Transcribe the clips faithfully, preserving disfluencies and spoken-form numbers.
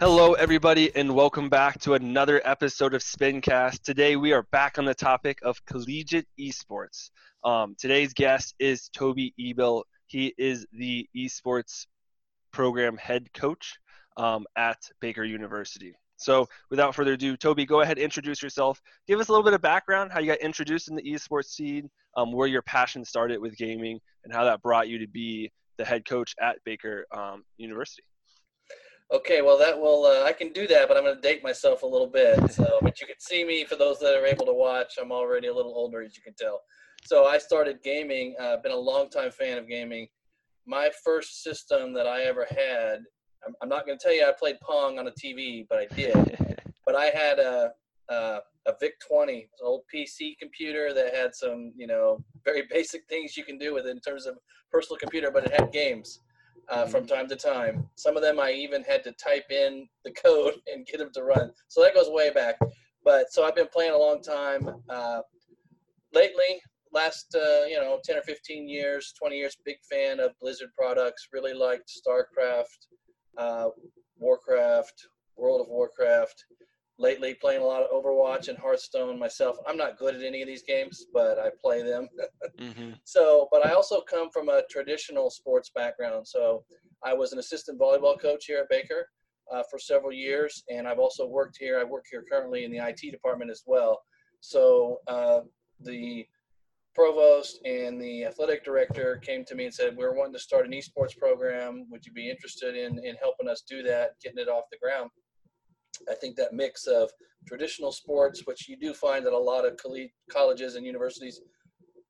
Hello, everybody, and welcome back to another episode of SpinCast. Today, we are back on the topic of collegiate esports. Um, today's guest is Toby Ebel. He is the esports program head coach um, at Baker University. So without further ado, Toby, go ahead, introduce yourself. Give us a little bit of background, how you got introduced in the esports scene, um, where your passion started with gaming, and how that brought you to be the head coach at Baker um, University. Okay, well, that will uh, I can do that, but I'm going to date myself a little bit. So, but you can see me, for those that are able to watch, I'm already a little older, as you can tell. So I started gaming, uh, been a longtime fan of gaming. My first system that I ever had, I'm, I'm not going to tell you I played Pong on a T V, but I did. But I had a, a, a V I C twenty, an old P C computer that had some, you know, very basic things you can do with it in terms of personal computer, but it had games. Uh, from time to time. Some of them I even had to type in the code and get them to run. So that goes way back. But so I've been playing a long time. Uh, lately, last, uh, you know, ten or fifteen years, twenty years, big fan of Blizzard products. Really liked StarCraft, uh, Warcraft, World of Warcraft. Lately, playing a lot of Overwatch and Hearthstone myself. I'm not good at any of these games, but I play them. mm-hmm. So, but I also come from a traditional sports background. So I was an assistant volleyball coach here at Baker uh, for several years, and I've also worked here. I work here currently in the I T department as well. So uh, the provost and the athletic director came to me and said, we're wanting to start an esports program. Would you be interested in, in helping us do that, getting it off the ground? I think that mix of traditional sports, which you do find that a lot of colleges and universities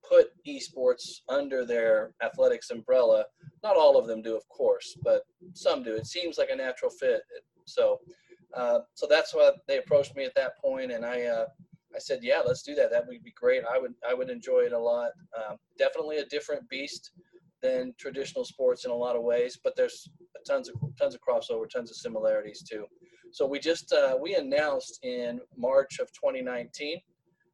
put esports under their athletics umbrella. Not all of them do, of course, but some do. It seems like a natural fit. So uh, so that's why they approached me at that point, and I uh, I said, yeah, let's do that. That would be great. I would, I would enjoy it a lot. Um, definitely a different beast than traditional sports in a lot of ways, but there's tons of tons of crossover, tons of similarities too. So we just uh, we announced in March of twenty nineteen,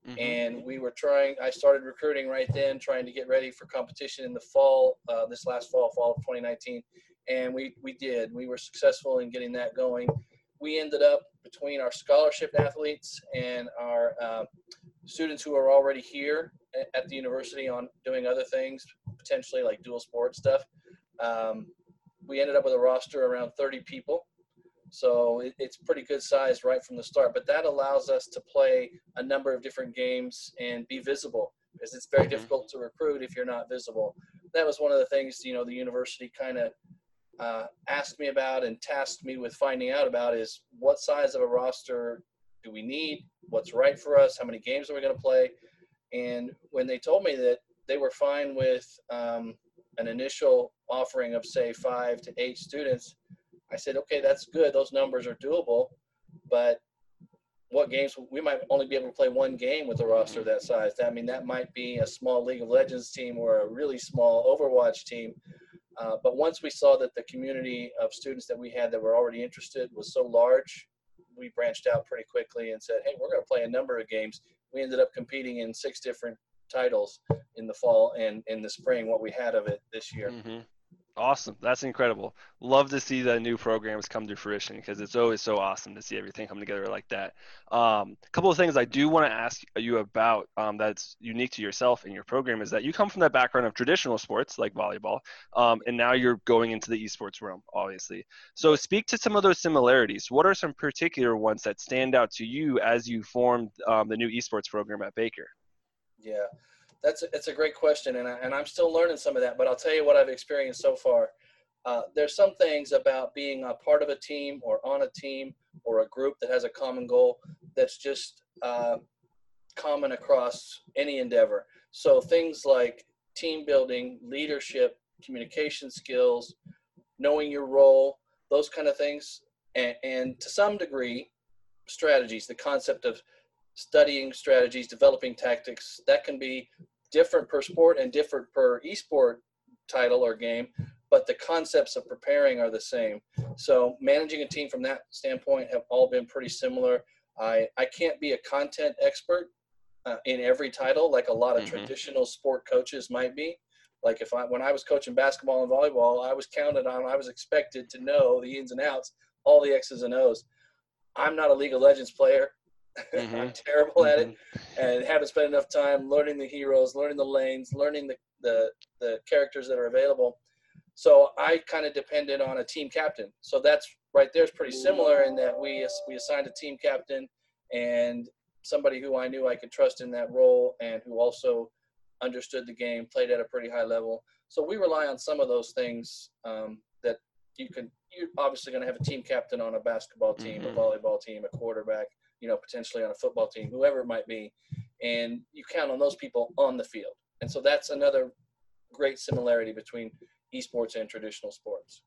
mm-hmm. and we were trying. I started recruiting right then, trying to get ready for competition in the fall, uh, this last fall, fall of twenty nineteen, and we we did. We were successful in getting that going. We ended up between our scholarship athletes and our uh, students who are already here at the university on doing other things, potentially like dual sport stuff. Um, we ended up with a roster around thirty people. So it, it's pretty good size right from the start, but that allows us to play a number of different games and be visible, because it's very difficult to recruit if you're not visible. That was one of the things, you know, the university kind of uh, asked me about and tasked me with finding out about is what size of a roster do we need? What's right for us? How many games are we going to play? And when they told me that they were fine with um, an initial offering of, say, five to eight students, I said, okay, that's good. Those numbers are doable, but what games? We might only be able to play one game with a roster that size. I mean, that might be a small League of Legends team or a really small Overwatch team. Uh, but once we saw that the community of students that we had that were already interested was so large, we branched out pretty quickly and said, hey, we're going to play a number of games. We ended up competing in six different titles in the fall and in the spring, what we had of it this year. Mm-hmm. Awesome. That's incredible. Love to see the new programs come to fruition, because it's always so awesome to see everything come together like that. Um, a couple of things I do want to ask you about um, that's unique to yourself and your program is that you come from that background of traditional sports like volleyball, um, and now you're going into the esports realm, obviously. So speak to some of those similarities. What are some particular ones that stand out to you as you formed um, the new esports program at Baker? Yeah. That's a, that's a great question, and, I, and I'm still learning some of that, but I'll tell you what I've experienced so far. Uh, there's some things about being a part of a team or on a team or a group that has a common goal that's just uh, common across any endeavor. So things like team building, leadership, communication skills, knowing your role, those kind of things, and, and to some degree, strategies, the concept of studying strategies, developing tactics, that can be different per sport and different per esport title or game, but the concepts of preparing are the same. So managing a team from that standpoint have all been pretty similar. I, I can't be a content expert uh, in every title like a lot of mm-hmm. traditional sport coaches might be. Like if I, when I was coaching basketball and volleyball, I was counted on, I was expected to know the ins and outs all the X's and O's. I'm not a League of Legends player. Mm-hmm. I'm terrible mm-hmm. at it, and haven't spent enough time learning the heroes, learning the lanes, learning the, the, the characters that are available. So I kind of depended on a team captain. So that's right there is pretty similar in that we we assigned a team captain and somebody who I knew I could trust in that role and who also understood the game, played at a pretty high level. So we rely on some of those things um, that you can – you're obviously going to have a team captain on a basketball team, mm-hmm. a volleyball team, a quarterback, you know, potentially on a football team, whoever it might be. And you count on those people on the field. And so that's another great similarity between – esports and traditional sports.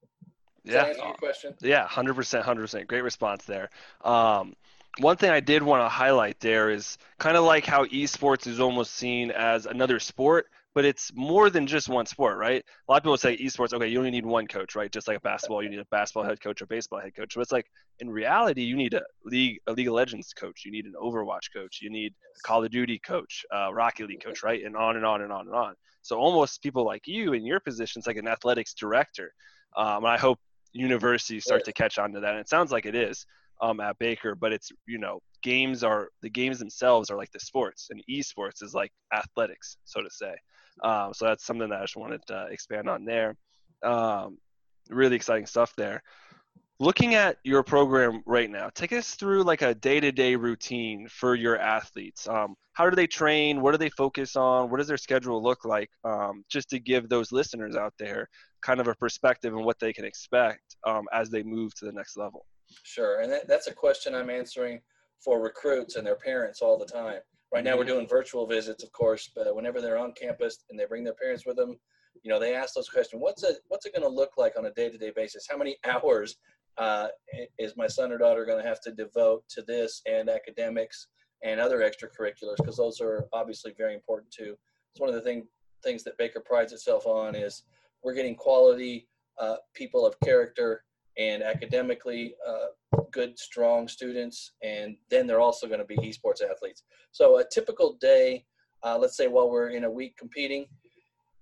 Does yeah. that answer your question? Yeah, one hundred percent, one hundred percent. Great response there. Um, one thing I did want to highlight there is kind of like how esports is almost seen as another sport, but it's more than just one sport, right? A lot of people say esports, okay, you only need one coach, right? Just like a basketball, you need a basketball head coach or baseball head coach. But it's like in reality, you need a League, a League of Legends coach. You need an Overwatch coach. You need a Call of Duty coach, uh, Rocket League coach, right? And on and on and on and on. So almost people like you in your positions, like an athletics director. Um, I hope universities start to catch on to that. And it sounds like it is um, at Baker, but it's, you know, games are the games themselves are like the sports, and esports is like athletics, so to say. Um, so that's something that I just wanted to expand on there. Um, really exciting stuff there. Looking at your program right now, take us through like a day-to-day routine for your athletes. Um, how do they train? What do they focus on? What does their schedule look like? Um, just to give those listeners out there kind of a perspective on what they can expect um, as they move to the next level. Sure, and that, that's a question I'm answering for recruits and their parents all the time. Right now we're doing virtual visits, of course, but whenever they're on campus and they bring their parents with them, you know, they ask those questions. What's it, what's it going to look like on a day-to-day basis? How many hours Uh, is my son or daughter going to have to devote to this and academics and other extracurriculars? Because those are obviously very important too. It's one of the thing, things that Baker prides itself on is we're getting quality uh, people of character and academically uh, good, strong students, and then they're also going to be esports athletes. So a typical day, uh, let's say while we're in a week competing,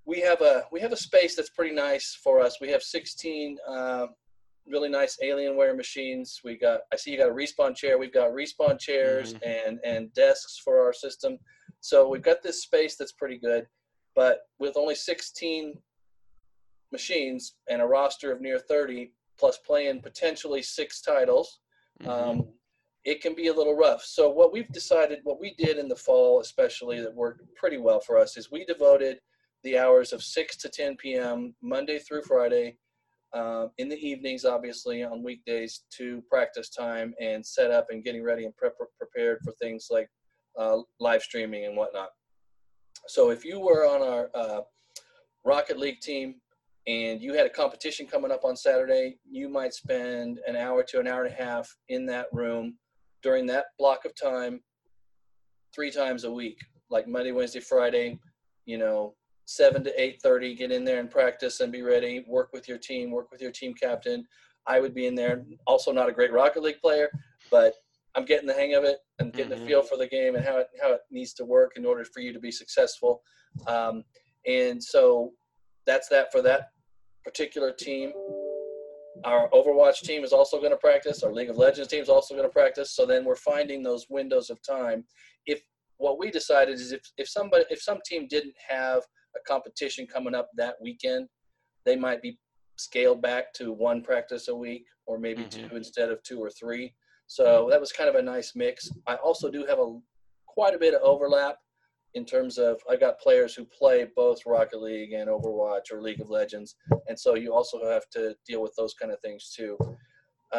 we have a we have a space that's pretty nice for us. We have sixteen. Uh, really nice Alienware machines. We got, I see you got a Respawn chair. We've got Respawn chairs mm-hmm. and, and desks for our system. So we've got this space that's pretty good, but with only sixteen machines and a roster of near thirty plus playing potentially six titles, mm-hmm. um, it can be a little rough. So what we've decided, what we did in the fall, especially that worked pretty well for us, is we devoted the hours of six to ten P M Monday through Friday, Um, in the evenings, obviously, on weekdays to practice time and set up and getting ready and prep- prepared for things like uh, live streaming and whatnot. So if you were on our uh, Rocket League team and you had a competition coming up on Saturday, you might spend an hour to an hour and a half in that room during that block of time three times a week, like Monday, Wednesday, Friday, you know, seven to eight thirty, get in there and practice and be ready, work with your team, work with your team captain. I would be in there, also not a great Rocket League player, but I'm getting the hang of it and getting mm-hmm. the feel for the game and how it, how it needs to work in order for you to be successful. Um, and so that's that for that particular team. Our Overwatch team is also going to practice. Our League of Legends team is also going to practice. So then we're finding those windows of time. If what we decided is if, if somebody, if some team didn't have a competition coming up that weekend, they might be scaled back to one practice a week or maybe mm-hmm. two instead of two or three. So that was kind of a nice mix. I also do have a quite a bit of overlap in terms of I got players who play both Rocket League and Overwatch or League of Legends, and so you also have to deal with those kind of things too.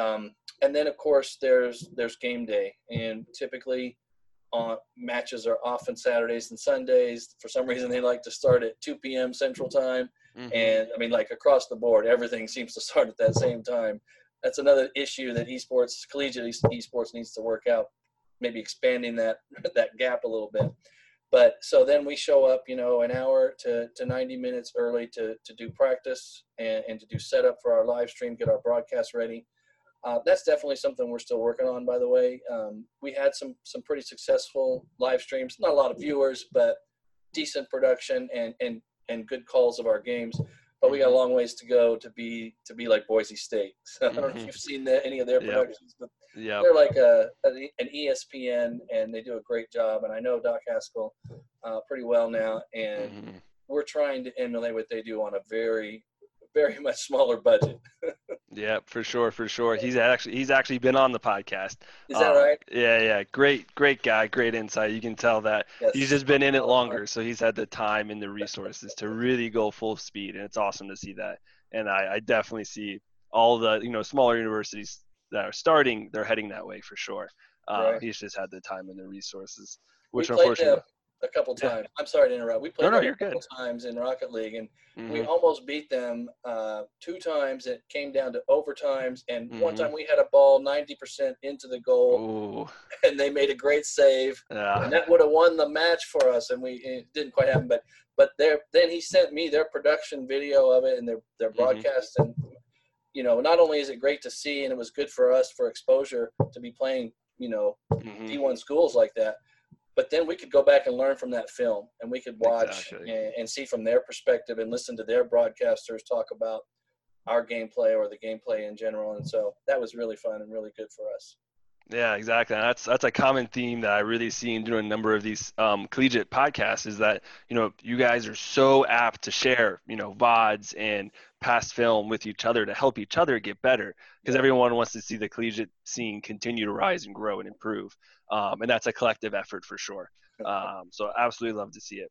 Um, and then of course there's there's game day, and typically Uh, matches are often Saturdays and Sundays. For some reason, they like to start at two P M Central Time. Mm-hmm. And, I mean, like across the board, everything seems to start at that same time. That's another issue that esports, collegiate esports needs to work out, maybe expanding that that gap a little bit. But so then we show up, you know, an hour to, to ninety minutes early to, to do practice and, and to do setup for our live stream, get our broadcast ready. Uh, that's definitely something we're still working on, by the way. Um, we had some some pretty successful live streams. Not a lot of viewers, but decent production and and, and good calls of our games. but we got a long ways to go to be to be like Boise State. So mm-hmm. I don't know if you've seen the, any of their productions, yep. but yep. they're like a, an E S P N, and they do a great job. And I know Doc Haskell uh, pretty well now, and mm-hmm. we're trying to emulate what they do on a very very much smaller budget. Yeah, for sure, for sure. He's actually he's actually been on the podcast. Is that um, right? Yeah, yeah. Great, great guy, great insight. You can tell that yes. he's just been in it longer, so he's had the time and the resources to really go full speed, and it's awesome to see that. And I, I definitely see all the you know smaller universities that are starting, they're heading that way for sure. Um, right. He's just had the time and the resources, which unfortunately. A couple times. Yeah. I'm sorry to interrupt. We played no, no, a couple good. times in Rocket League, and mm-hmm. we almost beat them uh, two times. It came down to overtimes, and mm-hmm. one time we had a ball ninety percent into the goal, Ooh. and they made a great save, yeah. and that would have won the match for us. And we it didn't quite happen, but but there then he sent me their production video of it and their their mm-hmm. broadcast, and you know not only is it great to see, and it was good for us for exposure to be playing you know mm-hmm. D one schools like that. But then we could go back and learn from that film, and we could watch exactly. and, and see from their perspective and listen to their broadcasters talk about our gameplay or the gameplay in general. And so that was really fun and really good for us. Yeah, exactly. And that's that's a common theme that I really see in doing a number of these um, collegiate podcasts is that, you know, you guys are so apt to share, you know, V O Ds and past film with each other to help each other get better because yeah. everyone wants to see the collegiate scene continue to rise and grow and improve. Um, and that's a collective effort for sure. Um, so I absolutely love to see it.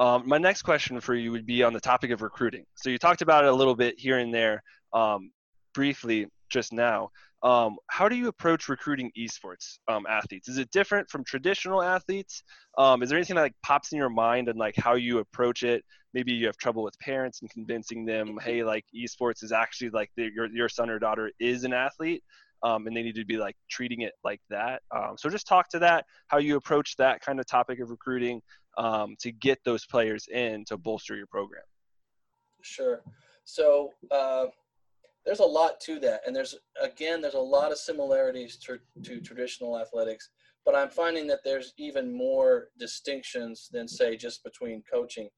Um, my next question for you would be on the topic of recruiting. So you talked about it a little bit here and there um, briefly just now. Um, how do you approach recruiting esports um, athletes? Is it different from traditional athletes? Um, is there anything that like pops in your mind and like how you approach it? Maybe you have trouble with parents and convincing them, hey, like esports is actually like the, your your son or daughter is an athlete, um, and they need to be like treating it like that. Um, so just talk to that, how you approach that kind of topic of recruiting um, to get those players in to bolster your program. Sure. So. Uh... There's a lot to that, and there's again there's a lot of similarities to, to traditional athletics, but I'm finding that there's even more distinctions than say just between coaching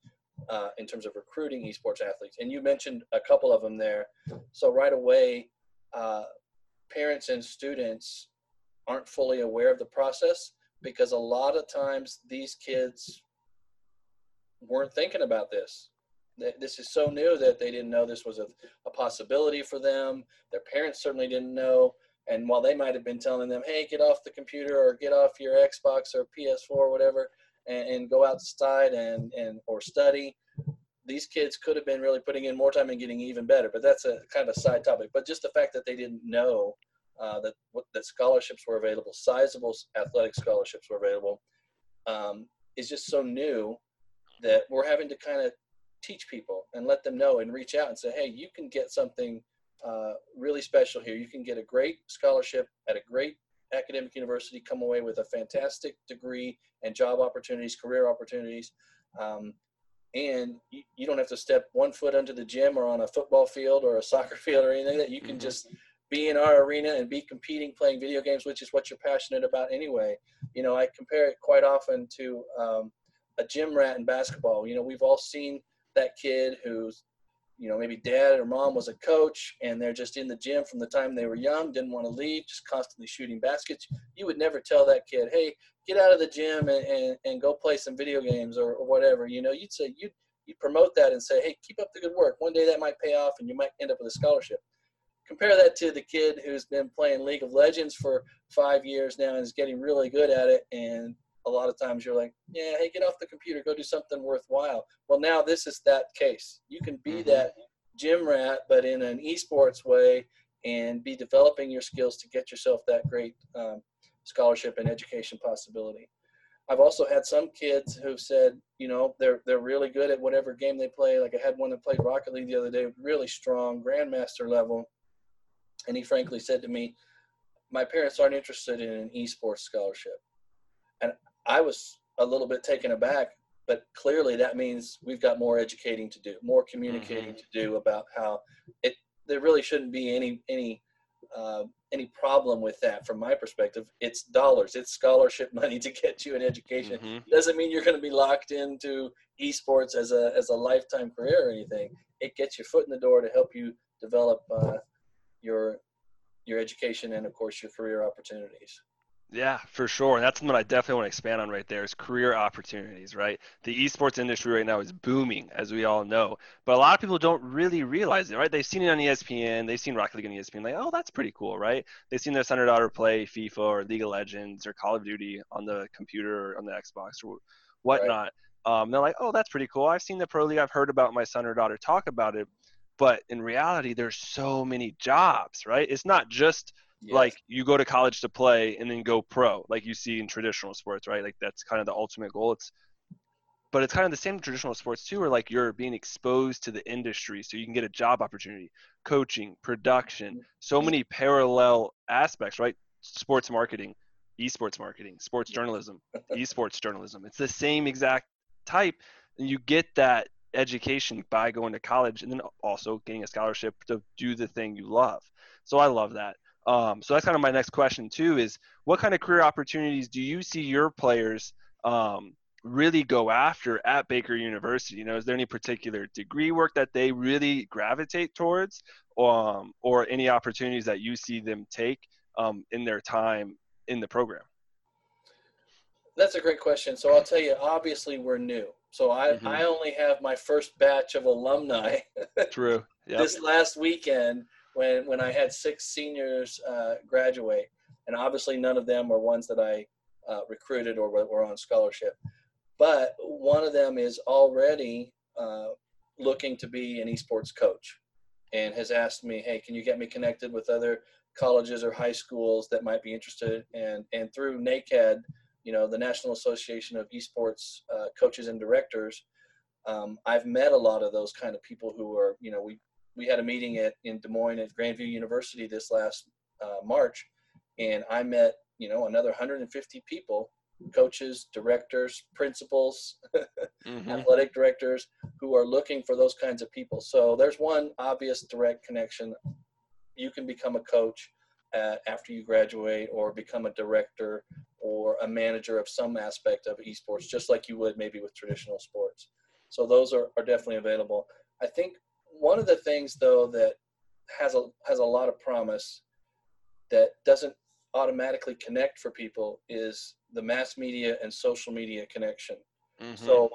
uh, in terms of recruiting esports athletes. And you mentioned a couple of them there. So right away, uh, parents and students aren't fully aware of the process because a lot of times these kids weren't thinking about this. This is so new that they didn't know this was a, a possibility for them. Their parents certainly didn't know. And while they might have been telling them, hey, get off the computer or get off your Xbox or P S four or whatever and, and go outside and, and or study, these kids could have been really putting in more time and getting even better. But that's a kind of a side topic. But just the fact that they didn't know uh, that, that scholarships were available, sizable athletic scholarships were available, um, is just so new that we're having to kind of teach people and let them know and reach out and say, hey, you can get something uh, really special here. You can get a great scholarship at a great academic university, come away with a fantastic degree and job opportunities, career opportunities. Um, and you, you don't have to step one foot into the gym or on a football field or a soccer field or anything like that. You can mm-hmm. just be in our arena and be competing, playing video games, which is what you're passionate about anyway. You know, I compare it quite often to um, a gym rat in basketball. You know, we've all seen that kid who's, you know, maybe dad or mom was a coach and they're just in the gym from the time they were young, didn't want to leave, just constantly shooting baskets. You would never tell that kid, hey, get out of the gym and, and, and go play some video games or, or whatever. You know, you'd say, you'd, you'd promote that and say, hey, keep up the good work. One day that might pay off and you might end up with a scholarship. Compare that to the kid who's been playing League of Legends for five years now and is getting really good at it, and a lot of times you're like, yeah, hey, get off the computer, go do something worthwhile. Well, now this is that case. You can be mm-hmm. that gym rat, but in an esports way, and be developing your skills to get yourself that great um, scholarship and education possibility. I've also had some kids who said, you know, they're they're really good at whatever game they play. Like I had one that played Rocket League the other day, really strong, grandmaster level. And he frankly said to me, my parents aren't interested in an esports scholarship. And I was a little bit taken aback, but clearly that means we've got more educating to do, more communicating mm-hmm. to do about how it. There really shouldn't be any any uh, any problem with that from my perspective. It's dollars. It's scholarship money to get you an education. Mm-hmm. It doesn't mean you're going to be locked into esports as a as a lifetime career or anything. It gets your foot in the door to help you develop uh, your your education and, of course, your career opportunities. Yeah, for sure. And that's something I definitely want to expand on right there is career opportunities, right? The esports industry right now is booming, as we all know. But a lot of people don't really realize it, right? They've seen it on E S P N. They've seen Rocket League on E S P N. Like, oh, that's pretty cool, right? They've seen their son or daughter play FIFA or League of Legends or Call of Duty on the computer or on the Xbox or whatnot. Right. Um, they're like, oh, that's pretty cool. I've seen the Pro League. I've heard about my son or daughter talk about it. But in reality, there's so many jobs, right? It's not just – Yes. Like you go to college to play and then go pro, like you see in traditional sports, right? Like that's kind of the ultimate goal. It's, but it's kind of the same in traditional sports too, where like you're being exposed to the industry so you can get a job opportunity, coaching, production, so many parallel aspects, right? Sports marketing, esports marketing, sports journalism, esports journalism. It's the same exact type. And you get that education by going to college and then also getting a scholarship to do the thing you love. So I love that. Um, so that's kind of my next question too, is what kind of career opportunities do you see your players um, really go after at Baker University? You know, is there any particular degree work that they really gravitate towards um, or any opportunities that you see them take um, in their time in the program? That's a great question. So I'll tell you, obviously we're new. So I, mm-hmm. I only have my first batch of alumni True. Yep. this last weekend. When when I had six seniors uh, graduate, and obviously none of them were ones that I uh, recruited or were, were on scholarship, but one of them is already uh, looking to be an esports coach, and has asked me, "Hey, can you get me connected with other colleges or high schools that might be interested?" And and through NACAD, you know, the National Association of Esports uh, Coaches and Directors, um, I've met a lot of those kind of people who are, you know, we. We had a meeting at in Des Moines at Grandview University this last uh, March, and I met, you know, another one hundred fifty people, coaches, directors, principals, mm-hmm. athletic directors, who are looking for those kinds of people. So there's one obvious direct connection. You can become a coach uh, after you graduate or become a director or a manager of some aspect of esports, just like you would maybe with traditional sports. So those are, are definitely available. I think one of the things, though, that has a has a lot of promise that doesn't automatically connect for people is the mass media and social media connection. Mm-hmm. So,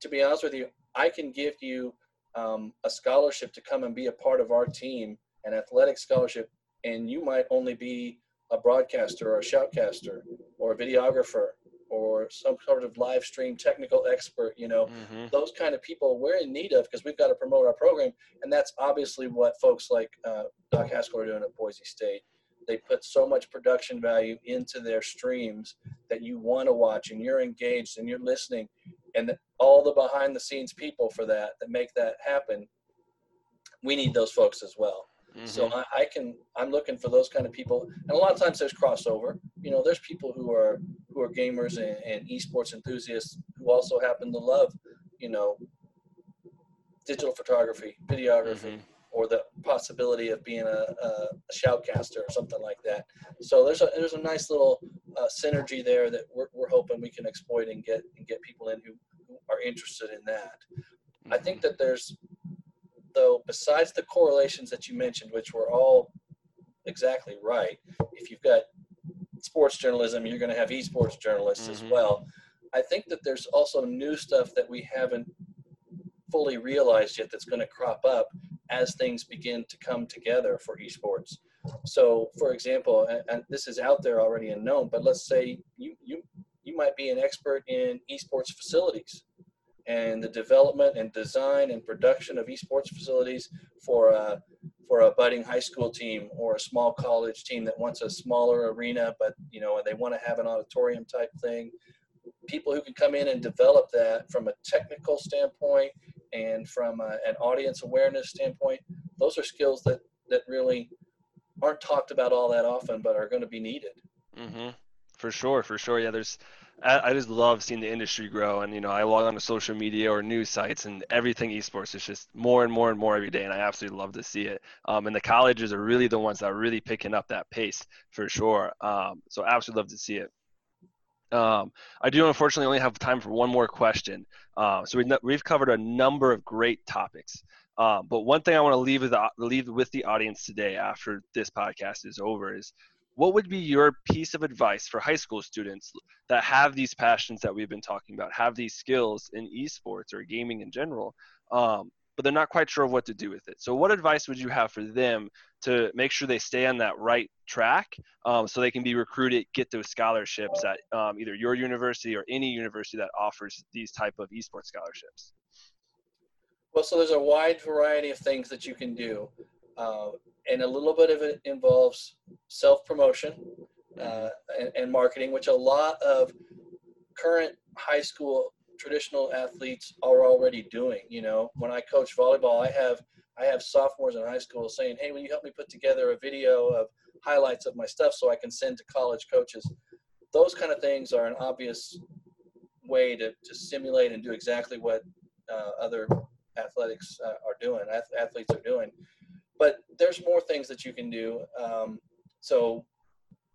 to be honest with you, I can give you um, a scholarship to come and be a part of our team, an athletic scholarship, and you might only be a broadcaster or a shoutcaster or a videographer or some sort of live stream technical expert, you know, mm-hmm. those kind of people we're in need of because we've got to promote our program. And that's obviously what folks like uh, Doc Haskell are doing at Boise State. They put so much production value into their streams that you want to watch and you're engaged and you're listening, and all the behind the scenes people for that, that make that happen. We need those folks as well. Mm-hmm. So I, I can, I'm looking for those kind of people. And a lot of times there's crossover, you know, there's people who are, who are gamers and, and esports enthusiasts who also happen to love, you know, digital photography, videography, mm-hmm. or the possibility of being a, a shoutcaster or something like that. So there's a, there's a nice little uh, synergy there that we're, we're hoping we can exploit and get, and get people in who, who are interested in that. Mm-hmm. I think that there's, So besides the correlations that you mentioned, which were all exactly right, if you've got sports journalism, you're going to have esports journalists mm-hmm. as well. I think that there's also new stuff that we haven't fully realized yet that's going to crop up as things begin to come together for esports. So, for example, and this is out there already and known, but let's say you you you might be an expert in esports facilities and the development and design and production of esports facilities for a, for a budding high school team or a small college team that wants a smaller arena, but you know, they want to have an auditorium type thing. People who can come in and develop that from a technical standpoint and from a, an audience awareness standpoint, those are skills that, that really aren't talked about all that often, but are going to be needed. Mm-hmm. For sure, for sure. Yeah, there's I just love seeing the industry grow. And, you know, I log on to social media or news sites, and everything esports is just more and more and more every day. And I absolutely love to see it. Um, and the colleges are really the ones that are really picking up that pace for sure. Um, so I absolutely love to see it. Um, I do unfortunately only have time for one more question. Uh, so we've, we've covered a number of great topics. Uh, but one thing I want to leave with, the, leave with the audience today after this podcast is over is, what would be your piece of advice for high school students that have these passions that we've been talking about, have these skills in esports or gaming in general, um, but they're not quite sure what to do with it? So what advice would you have for them to make sure they stay on that right track, um, so they can be recruited, get those scholarships at um, either your university or any university that offers these type of esports scholarships? Well, so there's a wide variety of things that you can do. Uh, and a little bit of it involves self-promotion uh, and, and marketing, which a lot of current high school traditional athletes are already doing. You know, when I coach volleyball, I have I have sophomores in high school saying, hey, will you help me put together a video of highlights of my stuff so I can send to college coaches? Those kind of things are an obvious way to, to simulate and do exactly what uh, other athletics uh, are doing, ath- athletes are doing. But there's more things that you can do. Um, so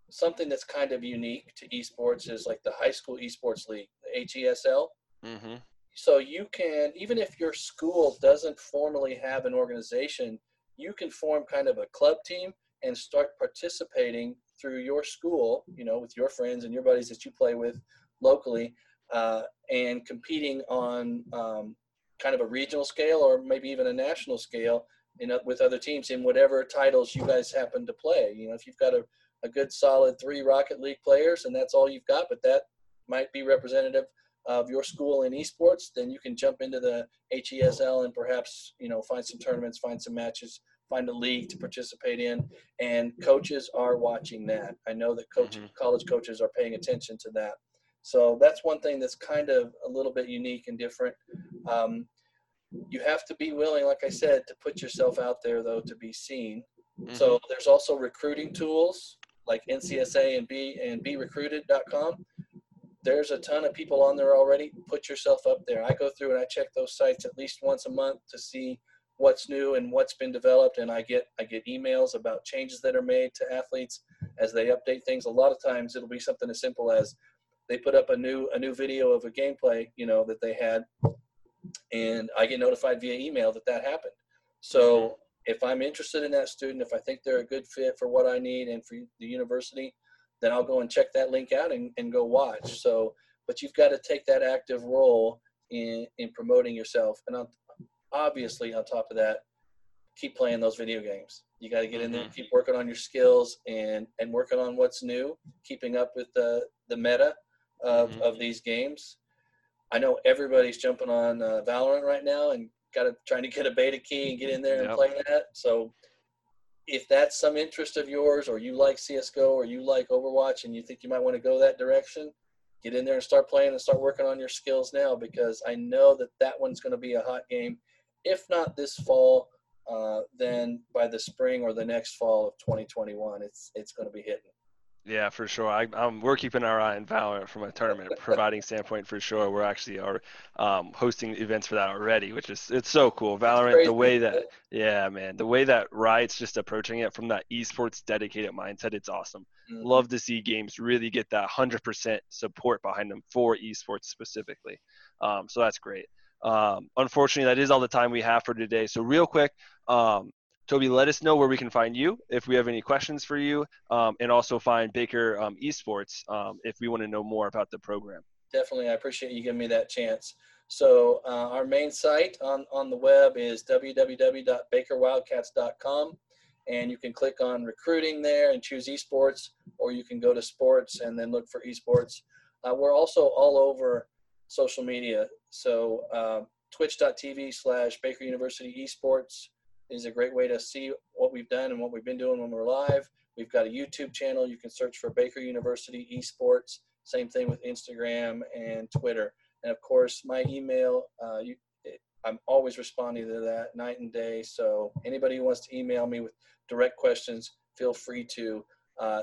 something that's kind of unique to esports is like the high school esports league, the H E S L. Mm-hmm. So you can, even if your school doesn't formally have an organization, you can form kind of a club team and start participating through your school, you know, with your friends and your buddies that you play with locally, uh, and competing on um, kind of a regional scale or maybe even a national scale, you know, with other teams in whatever titles you guys happen to play. You know, if you've got a, a good solid three Rocket League players and that's all you've got, but that might be representative of your school in esports, then you can jump into the H E S L and perhaps, you know, find some tournaments, find some matches, find a league to participate in. And coaches are watching that. I know that coach, mm-hmm. college coaches are paying attention to that. So that's one thing that's kind of a little bit unique and different. Um, You have to be willing, like I said, to put yourself out there, though, to be seen. Mm-hmm. So there's also recruiting tools like N C S A and B and Be Recruited dot com. There's a ton of people on there already. Put yourself up there. I go through and I check those sites at least once a month to see what's new and what's been developed. And I get I get emails about changes that are made to athletes as they update things. A lot of times it'll be something as simple as they put up a new a new video of a gameplay, you know, that they had. And I get notified via email that that happened. So if I'm interested in that student, if I think they're a good fit for what I need and for the university, then I'll go and check that link out and, and go watch. So, but you've got to take that active role in, in promoting yourself. And on, obviously on top of that, keep playing those video games. You got to get in there and keep working on your skills and, and working on what's new, keeping up with the, the meta of, mm-hmm. of these games. I know everybody's jumping on uh, Valorant right now and got to trying to get a beta key and get in there and yep. play that. So if that's some interest of yours, or you like C S G O or you like Overwatch and you think you might want to go that direction, get in there and start playing and start working on your skills now, because I know that that one's going to be a hot game. If not this fall, uh, then by the spring or the next fall of twenty twenty-one, it's it's going to be hitting. Yeah, for sure. I, um, we're keeping our eye on Valorant from a tournament providing standpoint for sure. We're actually are um, hosting events for that already, which is it's so cool. Valorant, the way that yeah, man, the way that Riot's just approaching it from that esports dedicated mindset, it's awesome. Mm-hmm. Love to see games really get that one hundred percent support behind them for esports specifically. Um, so that's great. Um, unfortunately, that is all the time we have for today. So real quick. Um, Toby, let us know where we can find you if we have any questions for you, um, and also find Baker um, Esports um, if we want to know more about the program. Definitely. I appreciate you giving me that chance. So uh, our main site on, on the web is w w w dot baker wildcats dot com, and you can click on recruiting there and choose esports, or you can go to sports and then look for esports. Uh, we're also all over social media. So uh, twitch dot t v slash Baker University Esports. is a great way to see what we've done and what we've been doing when we're live. We've got a YouTube channel. You can search for Baker University Esports. Same thing with Instagram and Twitter. And, of course, my email, uh, you, it, I'm always responding to that night and day. So anybody who wants to email me with direct questions, feel free to uh,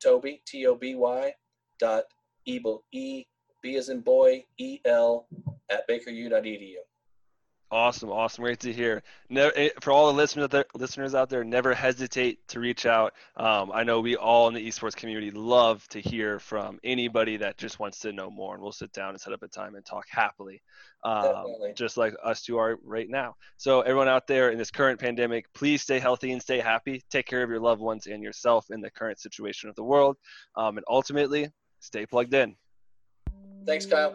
Toby, T O B Y, dot Ebel, E B as in boy, E L at bakeru dot e d u. Awesome, awesome. Great to hear. Never, for all the listeners out there, listeners out there, never hesitate to reach out. Um, I know we all in the esports community love to hear from anybody that just wants to know more, and we'll sit down and set up a time and talk happily, um, just like us two are right now. So everyone out there in this current pandemic, please stay healthy and stay happy. Take care of your loved ones and yourself in the current situation of the world, um, and ultimately, stay plugged in. Thanks, Kyle.